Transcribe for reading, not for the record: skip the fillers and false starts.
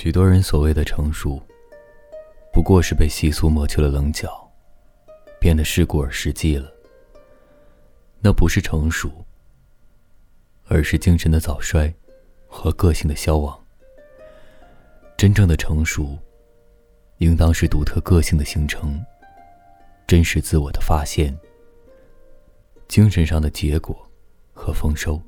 许多人所谓的成熟，不过是被习俗磨去了棱角，变得世故而实际了。那不是成熟，而是精神的早衰和个性的消亡。真正的成熟，应当是独特个性的形成，真实自我的发现，精神上的结果和丰收。